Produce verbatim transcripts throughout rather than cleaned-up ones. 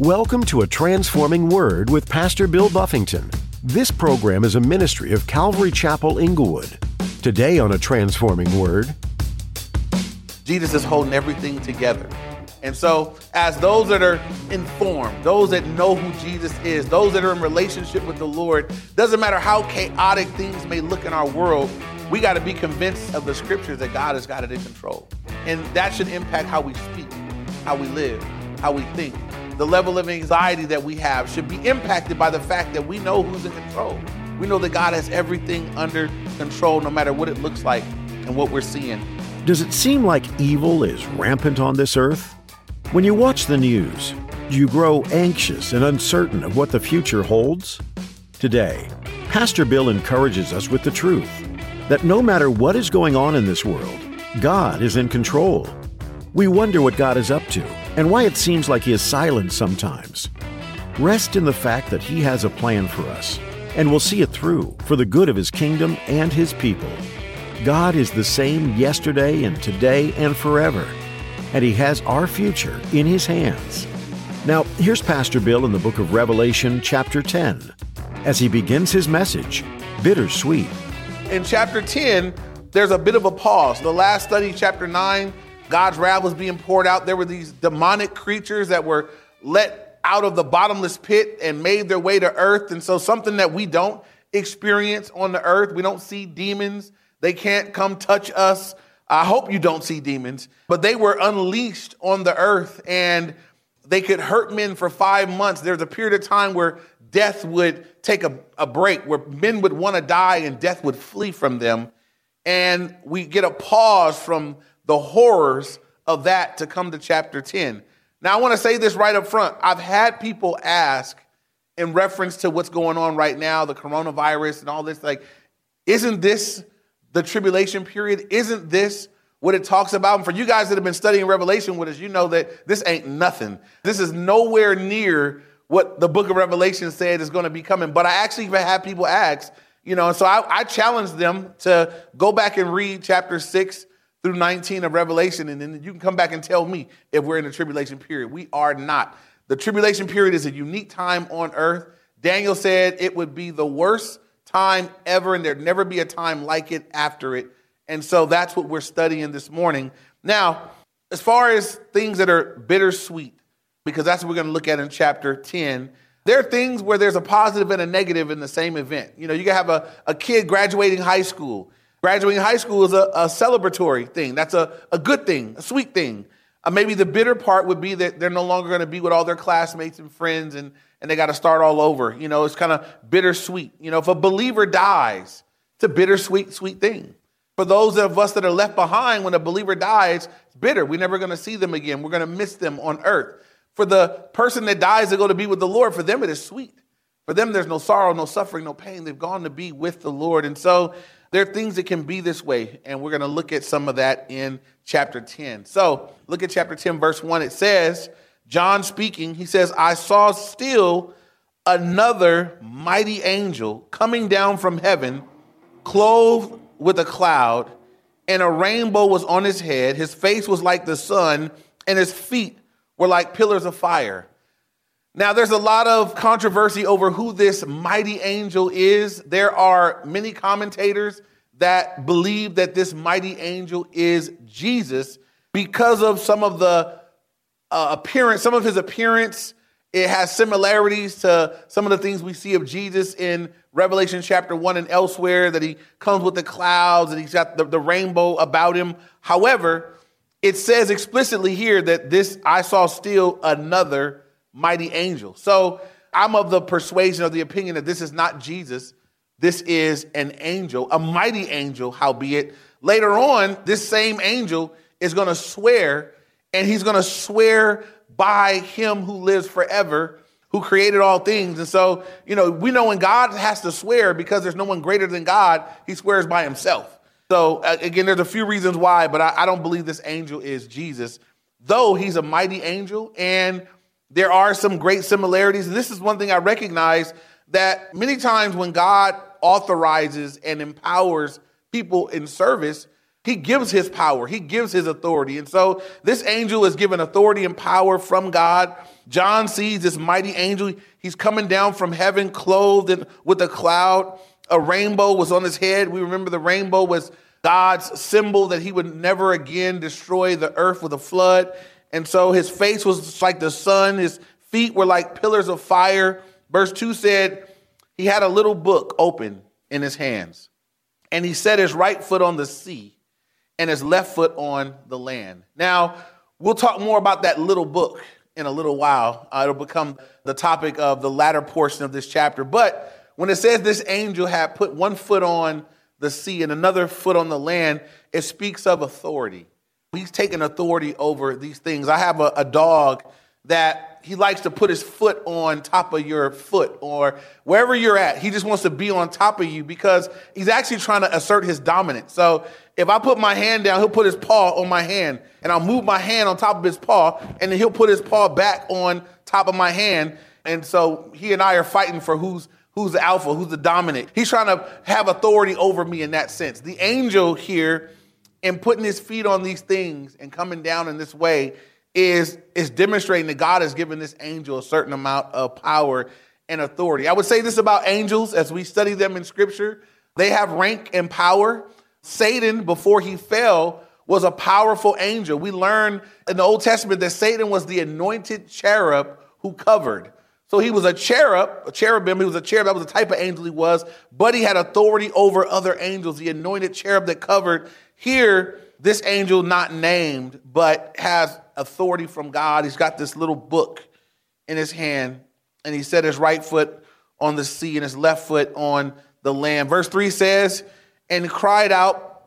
Welcome to A Transforming Word with Pastor Bill Buffington. This program is a ministry of Calvary Chapel, Inglewood. Today on A Transforming Word, Jesus is holding everything together. And so as those that are informed, those that know who Jesus is, those that are in relationship with the Lord, doesn't matter how chaotic things may look in our world, we got to be convinced of the scriptures that God has got it in control. And that should impact how we speak, how we live, how we think. The level of anxiety that we have should be impacted by the fact that we know who's in control. We know that God has everything under control, no matter what it looks like and what we're seeing. Does it seem like evil is rampant on this earth? When you watch the news, do you grow anxious and uncertain of what the future holds? Today, Pastor Bill encourages us with the truth that no matter what is going on in this world, God is in control. We wonder what God is up to and why it seems like He is silent sometimes. Rest in the fact that He has a plan for us and will see it through for the good of His kingdom and His people. God is the same yesterday and today and forever, and He has our future in His hands. Now, here's Pastor Bill in the book of Revelation, chapter ten, as he begins his message, Bittersweet. In chapter ten, there's a bit of a pause. The last study, chapter nine, God's wrath was being poured out. There were these demonic creatures that were let out of the bottomless pit and made their way to earth. And so something that we don't experience on the earth, we don't see demons. They can't come touch us. I hope you don't see demons, but they were unleashed on the earth and they could hurt men for five months. There's a period of time where death would take a, a break, where men would want to die and death would flee from them. And we get a pause from the horrors of that to come to chapter ten. Now, I want to say this right up front. I've had people ask in reference to what's going on right now, the coronavirus and all this, like, isn't this the tribulation period? Isn't this what it talks about? And for you guys that have been studying Revelation with us, you know that this ain't nothing. This is nowhere near what the book of Revelation said is going to be coming. But I actually had people ask, you know, and so I, I challenged them to go back and read chapter six through nineteen of Revelation, and then you can come back and tell me if we're in the tribulation period. We are not. The tribulation period is a unique time on earth. Daniel said it would be the worst time ever, and there'd never be a time like it after it. And so that's what we're studying this morning. Now, as far as things that are bittersweet, because that's what we're going to look at in chapter ten, there are things where there's a positive and a negative in the same event. You know, you can have a, a kid graduating high school. Graduating high school is a, a celebratory thing. That's a, a good thing, a sweet thing. Uh, maybe the bitter part would be that they're no longer going to be with all their classmates and friends, and and they got to start all over. You know, it's kind of bittersweet. You know, if a believer dies, it's a bittersweet, sweet thing. For those of us that are left behind, when a believer dies, it's bitter. We're never going to see them again. We're going to miss them on earth. For the person that dies to go to be with the Lord, for them, it is sweet. For them, there's no sorrow, no suffering, no pain. They've gone to be with the Lord. And so there are things that can be this way. And we're going to look at some of that in chapter ten. So look at chapter ten, verse one. It says, John speaking, he says, I saw still another mighty angel coming down from heaven, clothed with a cloud, and a rainbow was on his head. His face was like the sun, and his feet were like pillars of fire. Now, there's a lot of controversy over who this mighty angel is. There are many commentators that believe that this mighty angel is Jesus because of some of the Uh, appearance, some of his appearance, it has similarities to some of the things we see of Jesus in Revelation chapter one and elsewhere, that he comes with the clouds and he's got the, the rainbow about him. However, it says explicitly here that this, I saw still another mighty angel. So I'm of the persuasion of the opinion that this is not Jesus. This is an angel, a mighty angel, howbeit. Later on, this same angel is going to swear. And he's going to swear by him who lives forever, who created all things. And so, you know, we know when God has to swear, because there's no one greater than God, he swears by himself. So again, there's a few reasons why, but I, I don't believe this angel is Jesus, though he's a mighty angel. And there are some great similarities. And this is one thing I recognize, that many times when God authorizes and empowers people in service, He gives his power. He gives his authority. And so this angel is given authority and power from God. John sees this mighty angel. He's coming down from heaven clothed in, with a cloud. A rainbow was on his head. We remember the rainbow was God's symbol that he would never again destroy the earth with a flood. And so his face was like the sun. His feet were like pillars of fire. Verse two said, he had a little book open in his hands, and he set his right foot on the sea and his left foot on the land. Now, we'll talk more about that little book in a little while. Uh, it'll become the topic of the latter portion of this chapter. But when it says this angel had put one foot on the sea and another foot on the land, it speaks of authority. He's taken authority over these things. I have a, a dog that he likes to put his foot on top of your foot or wherever you're at. He just wants to be on top of you because he's actually trying to assert his dominance. So if I put my hand down, he'll put his paw on my hand, and I'll move my hand on top of his paw, and then he'll put his paw back on top of my hand. And so he and I are fighting for who's who's the alpha, who's the dominant. He's trying to have authority over me in that sense. The angel here, in putting his feet on these things and coming down in this way, is, is demonstrating that God has given this angel a certain amount of power and authority. I would say this about angels as we study them in Scripture. They have rank and power. Satan, before he fell, was a powerful angel. We learn in the Old Testament that Satan was the anointed cherub who covered. So he was a cherub, a cherubim. He was a cherub. That was the type of angel he was. But he had authority over other angels, the anointed cherub that covered. Here, this angel not named, but has authority from God. He's got this little book in his hand, and he set his right foot on the sea and his left foot on the land. Verse three says, and cried out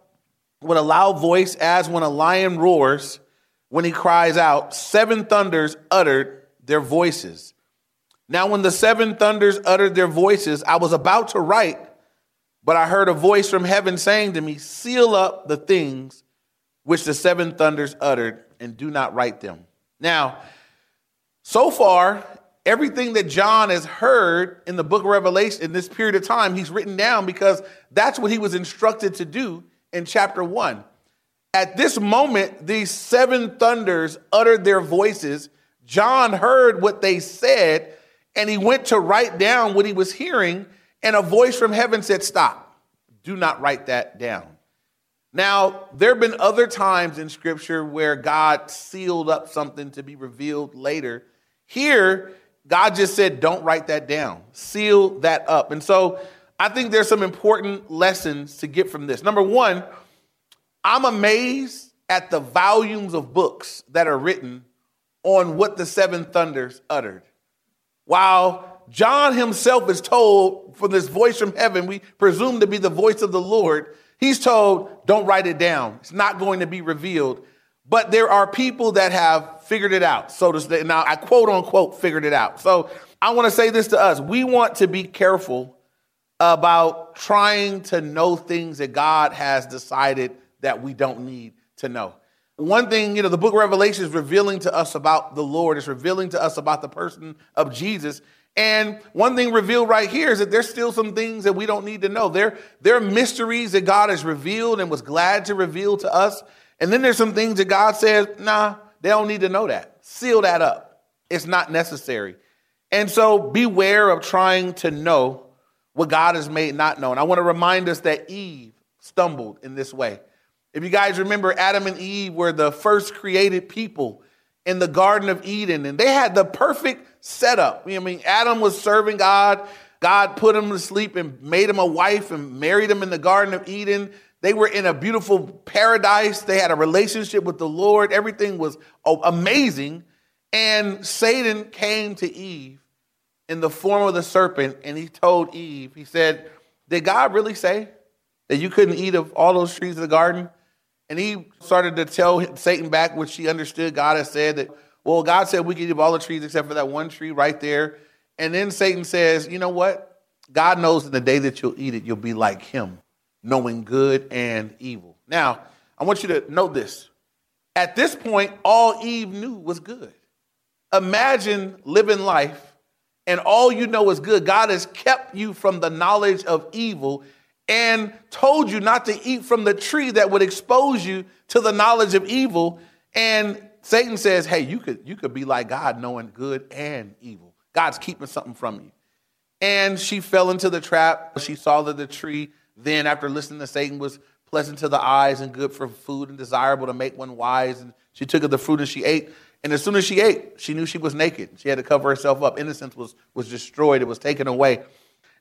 with a loud voice as when a lion roars, when he cries out, seven thunders uttered their voices. Now when the seven thunders uttered their voices, I was about to write, but I heard a voice from heaven saying to me, seal up the things which the seven thunders uttered and do not write them. Now, so far, everything that John has heard in the book of Revelation in this period of time, he's written down because that's what he was instructed to do in chapter one. At this moment, these seven thunders uttered their voices. John heard what they said, and he went to write down what he was hearing, and a voice from heaven said, stop, do not write that down. Now, there have been other times in Scripture where God sealed up something to be revealed later. Here, God just said, don't write that down. Seal that up. And so I think there's some important lessons to get from this. Number one, I'm amazed at the volumes of books that are written on what the seven thunders uttered. While John himself is told from this voice from heaven, we presume to be the voice of the Lord, he's told, don't write it down. It's not going to be revealed. But there are people that have figured it out. So to say, now I quote unquote figured it out. So I want to say this to us. We want to be careful about trying to know things that God has decided that we don't need to know. One thing, you know, the book of Revelation is revealing to us about the Lord. It's revealing to us about the person of Jesus. And one thing revealed right here is that there's still some things that we don't need to know. There, there are mysteries that God has revealed and was glad to reveal to us. And then there's some things that God says, nah, they don't need to know that. Seal that up. It's not necessary. And so beware of trying to know what God has made not known. I want to remind us that Eve stumbled in this way. If you guys remember, Adam and Eve were the first created people in the Garden of Eden, and they had the perfect setup. I mean, Adam was serving God. God put him to sleep and made him a wife and married him in the Garden of Eden. They were in a beautiful paradise. They had a relationship with the Lord. Everything was amazing. And Satan came to Eve in the form of the serpent, and he told Eve, he said, did God really say that you couldn't eat of all those trees of the garden? And Eve started to tell Satan back what she understood God had said, that, well, God said we could eat of all the trees except for that one tree right there. And then Satan says, you know what? God knows in the day that you'll eat it, you'll be like him, knowing good and evil. Now, I want you to know this. At this point, all Eve knew was good. Imagine living life and all you know is good. God has kept you from the knowledge of evil, and told you not to eat from the tree that would expose you to the knowledge of evil. And Satan says, hey, you could you could be like God, knowing good and evil. God's keeping something from you. And she fell into the trap. She saw that the tree then, after listening to Satan, was pleasant to the eyes and good for food and desirable to make one wise. And she took of the fruit and she ate. And as soon as she ate, she knew she was naked. She had to cover herself up. Innocence was, was destroyed. It was taken away.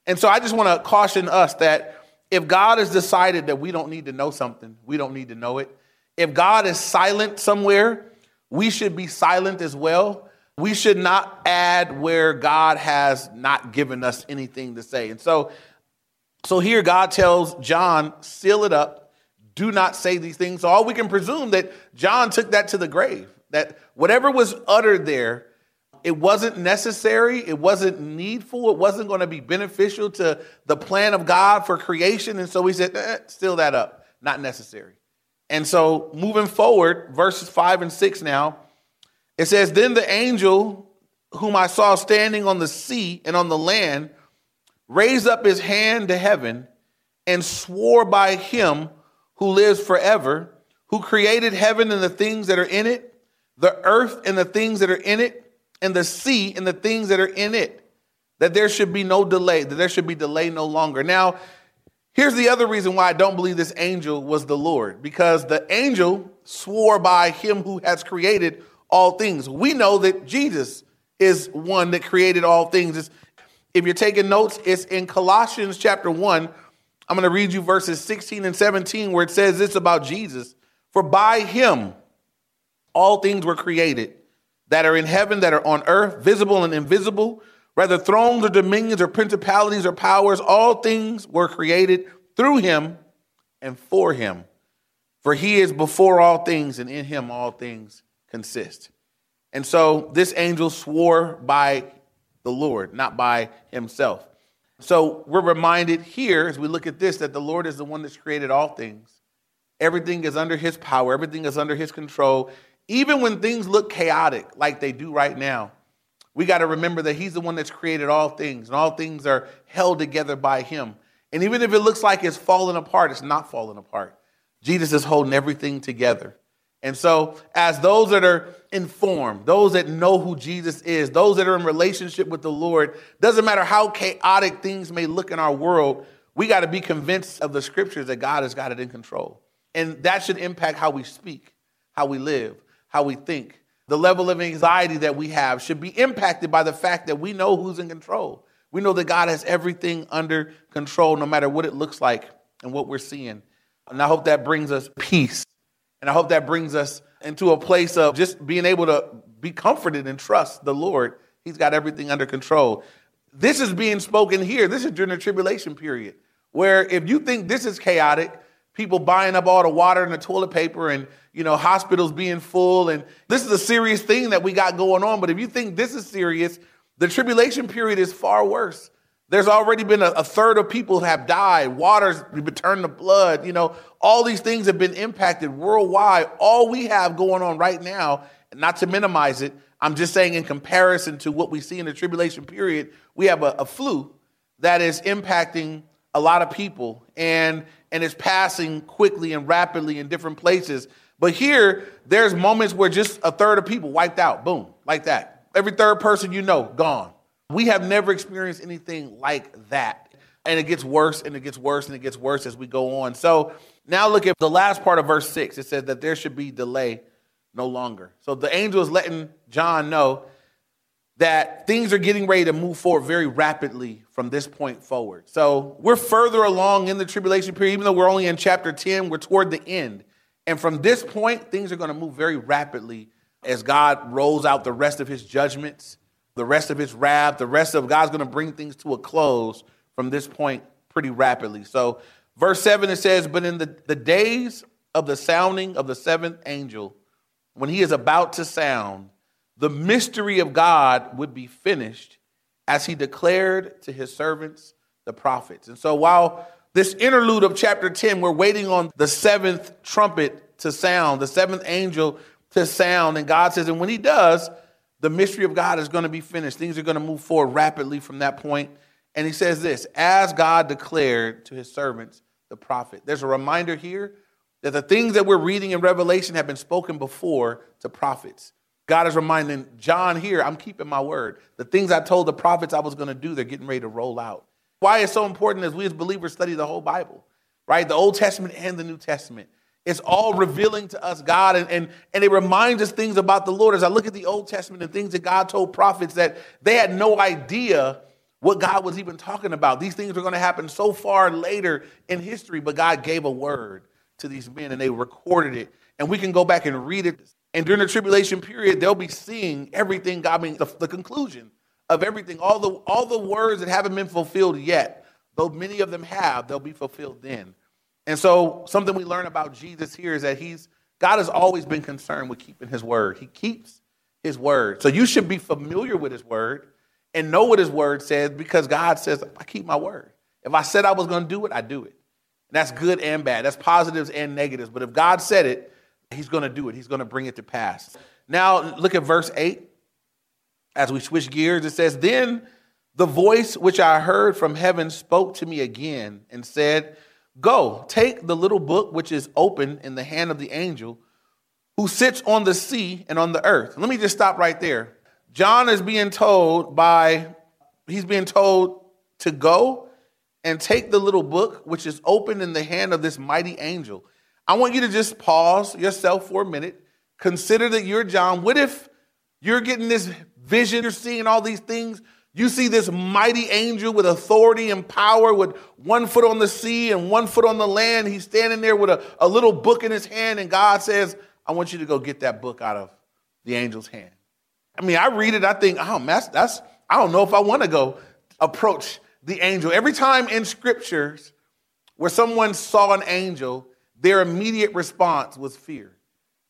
And so I just want to caution us that if God has decided that we don't need to know something, we don't need to know it. If God is silent somewhere, we should be silent as well. We should not add where God has not given us anything to say. And so, so here God tells John, seal it up. Do not say these things. So all we can presume that John took that to the grave, that whatever was uttered there, it wasn't necessary. It wasn't needful. It wasn't going to be beneficial to the plan of God for creation. And so he said, eh, seal that up. Not necessary. And so moving forward, verses five and six now, it says, then the angel whom I saw standing on the sea and on the land raised up his hand to heaven and swore by him who lives forever, who created heaven and the things that are in it, the earth and the things that are in it, and the sea and the things that are in it, that there should be no delay, that there should be delay no longer. Now, here's the other reason why I don't believe this angel was the Lord, because the angel swore by him who has created all things. We know that Jesus is one that created all things. It's, if you're taking notes, it's in Colossians chapter one. I'm going to read you verses sixteen and seventeen, where it says this about Jesus. For by him all things were created, that are in heaven, that are on earth, visible and invisible, whether thrones or dominions or principalities or powers, all things were created through him and for him. For he is before all things, and in him all things consist. And so this angel swore by the Lord, not by himself. So we're reminded here, as we look at this, that the Lord is the one that's created all things. Everything is under his power. Everything is under his control. Even when things look chaotic like they do right now, we got to remember that he's the one that's created all things, and all things are held together by him. And even if it looks like it's falling apart, it's not falling apart. Jesus is holding everything together. And so as those that are informed, those that know who Jesus is, those that are in relationship with the Lord, doesn't matter how chaotic things may look in our world, we got to be convinced of the scriptures that God has got it in control. And that should impact how we speak, how we live, how we think. The level of anxiety that we have should be impacted by the fact that we know who's in control. We know that God has everything under control, no matter what it looks like and what we're seeing. And I hope that brings us peace. And I hope that brings us into a place of just being able to be comforted and trust the Lord. He's got everything under control. This is being spoken here. This is during the tribulation period, where if you think this is chaotic, people buying up all the water and the toilet paper and, you know, hospitals being full. And this is a serious thing that we got going on. But if you think this is serious, the tribulation period is far worse. There's already been a, a third of people have died. Water's been turned to blood. You know, all these things have been impacted worldwide. All we have going on right now, not to minimize it, I'm just saying in comparison to what we see in the tribulation period, we have a, a flu that is impacting a lot of people, and and it's passing quickly and rapidly in different places. But here, there's moments where just a third of people wiped out, boom, like that. Every third person you know, gone. We have never experienced anything like that. And it gets worse, and it gets worse, and it gets worse as we go on. So now look at the last part of verse six. It says that there should be delay no longer. So the angel is letting John know that things are getting ready to move forward very rapidly from this point forward. So we're further along in the tribulation period, even though we're only in chapter ten, we're toward the end. And from this point, things are going to move very rapidly as God rolls out the rest of his judgments, the rest of his wrath, the rest of God's going to bring things to a close from this point pretty rapidly. So verse seven, it says, but in the, the days of the sounding of the seventh angel, when he is about to sound, the mystery of God would be finished as he declared to his servants, the prophets. And so while this interlude of chapter ten, we're waiting on the seventh trumpet to sound, the seventh angel to sound. And God says, and when he does, the mystery of God is going to be finished. Things are going to move forward rapidly from that point. And he says this, as God declared to his servants, the prophet. There's a reminder here that the things that we're reading in Revelation have been spoken before to prophets. God is reminding John here, I'm keeping my word. The things I told the prophets I was going to do, they're getting ready to roll out. Why it's so important is we as believers study the whole Bible, right? The Old Testament and the New Testament. It's all revealing to us God, and, and, and it reminds us things about the Lord. As I look at the Old Testament and things that God told prophets that they had no idea what God was even talking about. These things were going to happen so far later in history, but God gave a word to these men and they recorded it. And we can go back and read it. And during the tribulation period, they'll be seeing everything, I mean, the, the conclusion of everything, all the, all the words that haven't been fulfilled yet, though many of them have, they'll be fulfilled then. And so something we learn about Jesus here is that he's God has always been concerned with keeping his word. He keeps his word. So you should be familiar with his word and know what his word says, because God says, I keep my word. If I said I was going to do it, I do it. And that's good and bad. That's positives and negatives. But if God said it, he's going to do it. He's going to bring it to pass. Now look at verse eight. As we switch gears, it says, then the voice which I heard from heaven spoke to me again and said, go, take the little book which is open in the hand of the angel who sits on the sea and on the earth. Let me just stop right there. John is being told by, he's being told to go and take the little book which is open in the hand of this mighty angel. I want you to just pause yourself for a minute. Consider that you're John. What if you're getting this vision, you're seeing all these things, you see this mighty angel with authority and power with one foot on the sea and one foot on the land. He's standing there with a, a little book in his hand, and God says, I want you to go get that book out of the angel's hand. I mean, I read it, I think, oh, that's, that's, I don't know if I want to go approach the angel. Every time in scriptures where someone saw an angel, their immediate response was fear.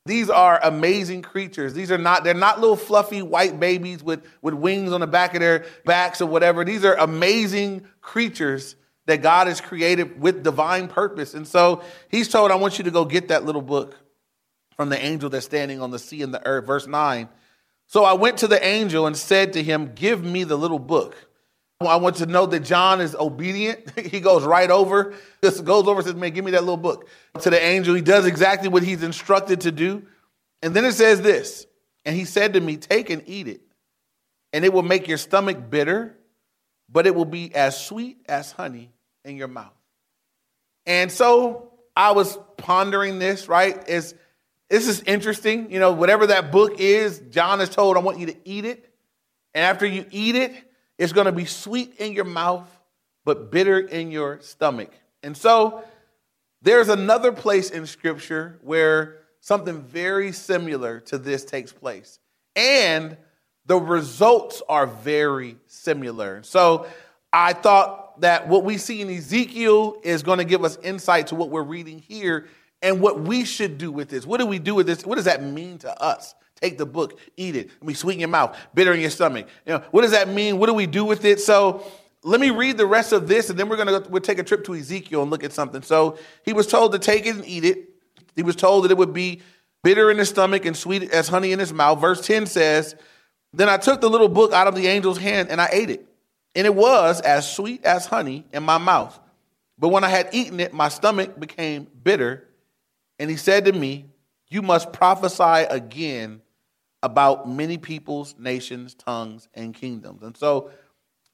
These are amazing creatures. These are not, they're not little fluffy white babies with, with wings on the back of their backs or whatever. These are amazing creatures that God has created with divine purpose. And so he's told, I want you to go get that little book from the angel that's standing on the sea and the earth. Verse nine. So I went to the angel and said to him, give me the little book. I want to know that John is obedient. He goes right over, just goes over and says, man, give me that little book. To the angel, he does exactly what he's instructed to do. And then it says this, and he said to me, take and eat it, and it will make your stomach bitter, but it will be as sweet as honey in your mouth. And so I was pondering this, right? It's, this is interesting. You know, whatever that book is, John is told, I want you to eat it. And after you eat it, it's going to be sweet in your mouth, but bitter in your stomach. And so there's another place in Scripture where something very similar to this takes place. And the results are very similar. So I thought that what we see in Ezekiel is going to give us insight to what we're reading here and what we should do with this. What do we do with this? What does that mean to us? Take the book, eat it. I mean, sweet in your mouth, bitter in your stomach. You know, what does that mean? What do we do with it? So let me read the rest of this, and then we're going to we'll take a trip to Ezekiel and look at something. So he was told to take it and eat it. He was told that it would be bitter in his stomach and sweet as honey in his mouth. Verse ten says, then I took the little book out of the angel's hand, and I ate it. And it was as sweet as honey in my mouth. But when I had eaten it, my stomach became bitter. And he said to me, you must prophesy again about many peoples, nations, tongues, and kingdoms. And so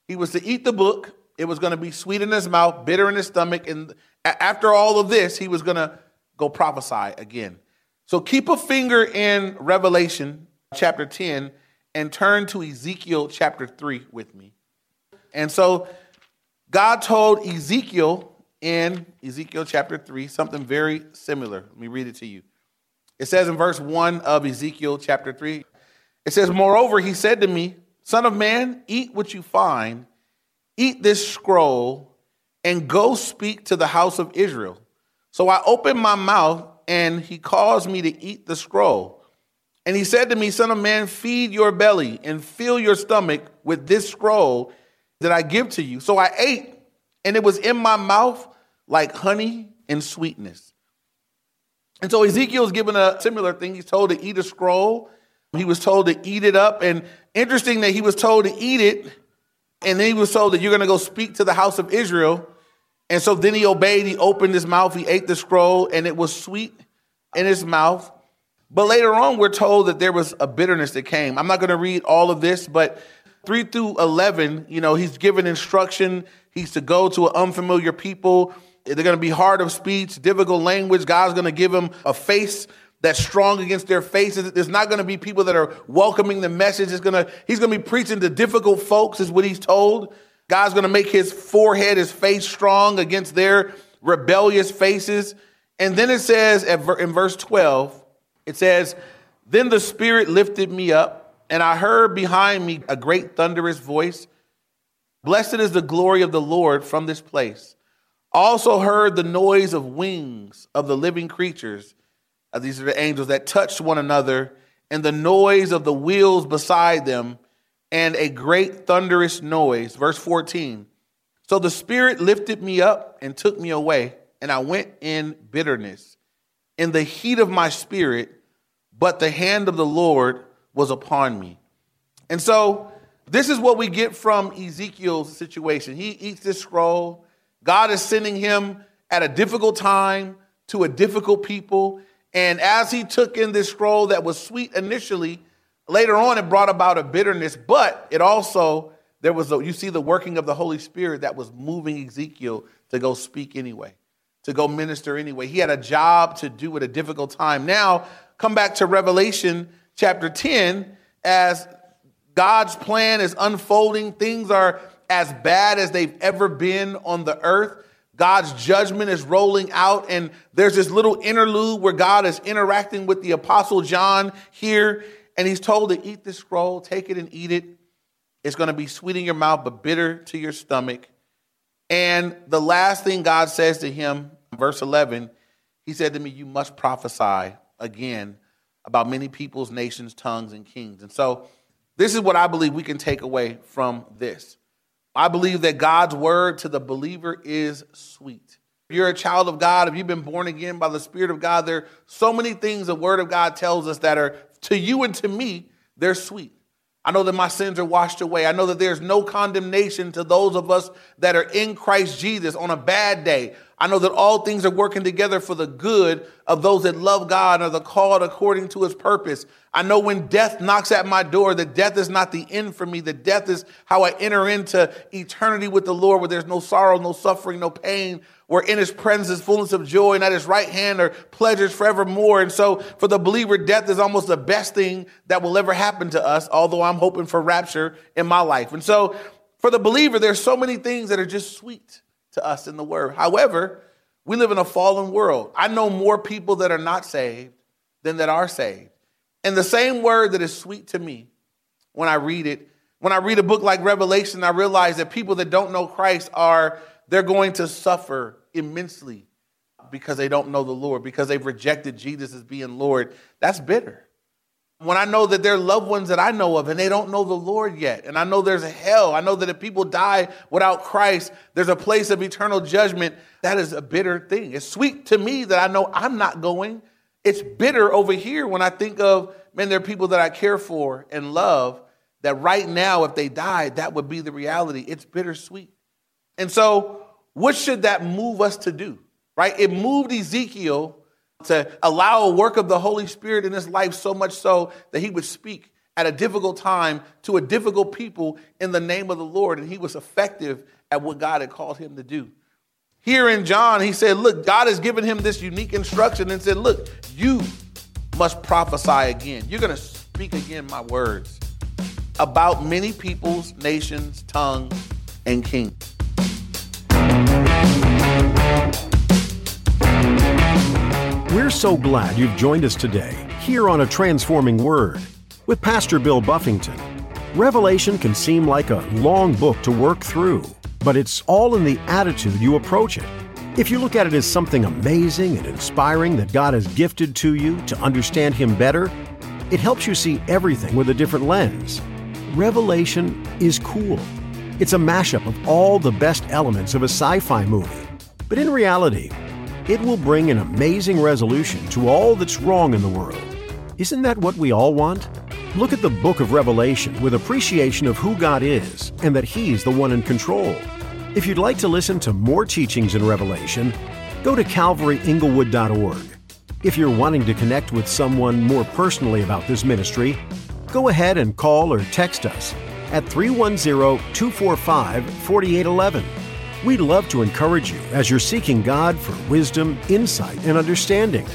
he was to eat the book. It was going to be sweet in his mouth, bitter in his stomach. And after all of this, he was going to go prophesy again. So keep a finger in Revelation chapter ten and turn to Ezekiel chapter three with me. And so God told Ezekiel in Ezekiel chapter three something very similar. Let me read it to you. It says in verse one of Ezekiel chapter three, it says, moreover, he said to me, son of man, eat what you find, eat this scroll, and go speak to the house of Israel. So I opened my mouth, and he caused me to eat the scroll. And he said to me, son of man, feed your belly and fill your stomach with this scroll that I give to you. So I ate, and it was in my mouth like honey and sweetness. And so Ezekiel is given a similar thing. He's told to eat a scroll. He was told to eat it up. And interesting that he was told to eat it And then he was told that you're going to go speak to the house of Israel. And so then he obeyed. He opened his mouth. He ate the scroll, and it was sweet in his mouth. But later on, we're told that there was a bitterness that came. I'm not going to read all of this, but three through eleven, you know, he's given instruction. He's to go to an unfamiliar people. They're going to be hard of speech, difficult language. God's going to give them a face that's strong against their faces. There's not going to be people that are welcoming the message. It's going to, he's going to be preaching to difficult folks is what he's told. God's going to make his forehead, his face strong against their rebellious faces. And then it says in verse twelve, it says, "Then the Spirit lifted me up, and I heard behind me a great thunderous voice. Blessed is the glory of the Lord from this place. I also heard the noise of wings of the living creatures." These are the angels that touched one another, and the noise of the wheels beside them, and a great thunderous noise. Verse fourteen. "So the Spirit lifted me up and took me away, and I went in bitterness, in the heat of my spirit, but the hand of the Lord was upon me." And so this is what we get from Ezekiel's situation. He eats this scroll. God is sending him at a difficult time to a difficult people. And as he took in this scroll that was sweet initially, later on it brought about a bitterness, but it also, there was a, you see the working of the Holy Spirit that was moving Ezekiel to go speak anyway, to go minister anyway. He had a job to do at a difficult time. Now, come back to Revelation chapter ten, as God's plan is unfolding, things are as bad as they've ever been on the earth. God's judgment is rolling out, and there's this little interlude where God is interacting with the Apostle John here, and he's told to eat this scroll, take it and eat it. It's going to be sweet in your mouth, but bitter to your stomach. And the last thing God says to him, verse eleven, he said to me, "You must prophesy again about many peoples, nations, tongues, and kings." And so this is what I believe we can take away from this. I believe that God's word to the believer is sweet. If you're a child of God, if you've been born again by the Spirit of God, there are so many things the word of God tells us that are, to you and to me, they're sweet. I know that my sins are washed away. I know that there's no condemnation to those of us that are in Christ Jesus on a bad day. I know that all things are working together for the good of those that love God and are called according to his purpose. I know when death knocks at my door, that death is not the end for me, that death is how I enter into eternity with the Lord, where there's no sorrow, no suffering, no pain, where in his presence is fullness of joy, and at his right hand are pleasures forevermore. And so for the believer, death is almost the best thing that will ever happen to us, although I'm hoping for rapture in my life. And so for the believer, there's so many things that are just sweet to us in the word. However, we live in a fallen world. I know more people that are not saved than that are saved. And the same word that is sweet to me when I read it, when I read a book like Revelation, I realize that people that don't know Christ are, they're going to suffer immensely because they don't know the Lord, because they've rejected Jesus as being Lord. That's bitter. When I know that there are loved ones that I know of and they don't know the Lord yet, and I know there's a hell, I know that if people die without Christ, there's a place of eternal judgment. That is a bitter thing. It's sweet to me that I know I'm not going. It's bitter over here when I think of, man, there are people that I care for and love that right now, if they died, that would be the reality. It's bittersweet. And so what should that move us to do, right? It moved Ezekiel to allow a work of the Holy Spirit in his life so much so that he would speak at a difficult time to a difficult people in the name of the Lord. And he was effective at what God had called him to do. Here in John, he said, look, God has given him this unique instruction and said, look, you must prophesy again. You're going to speak again my words about many peoples, nations, tongues, and kings. We're so glad you've joined us today here on A Transforming Word with Pastor Bill Buffington. Revelation can seem like a long book to work through, but it's all in the attitude you approach it. If you look at it as something amazing and inspiring that God has gifted to you to understand Him better, it helps you see everything with a different lens. Revelation is cool. It's a mashup of all the best elements of a sci-fi movie, but in reality, it will bring an amazing resolution to all that's wrong in the world. Isn't that what we all want? Look at the book of Revelation with appreciation of who God is and that He's the one in control. If you'd like to listen to more teachings in Revelation, go to Calvary Inglewood dot org. If you're wanting to connect with someone more personally about this ministry, go ahead and call or text us at three one zero, two four five, four eight one one. We'd love to encourage you as you're seeking God for wisdom, insight, and understanding.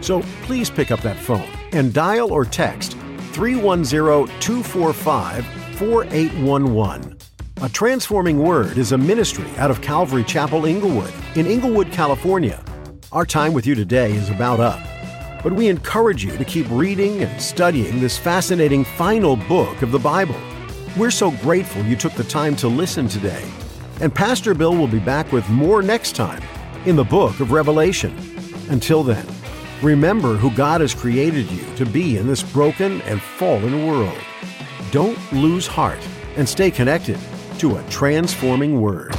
So please pick up that phone and dial or text three one zero, two four five, four eight one one. A Transforming Word is a ministry out of Calvary Chapel, Inglewood, in Inglewood, California. Our time with you today is about up, but we encourage you to keep reading and studying this fascinating final book of the Bible. We're so grateful you took the time to listen today, and Pastor Bill will be back with more next time in the book of Revelation. Until then, remember who God has created you to be in this broken and fallen world. Don't lose heart and stay connected to a transforming word.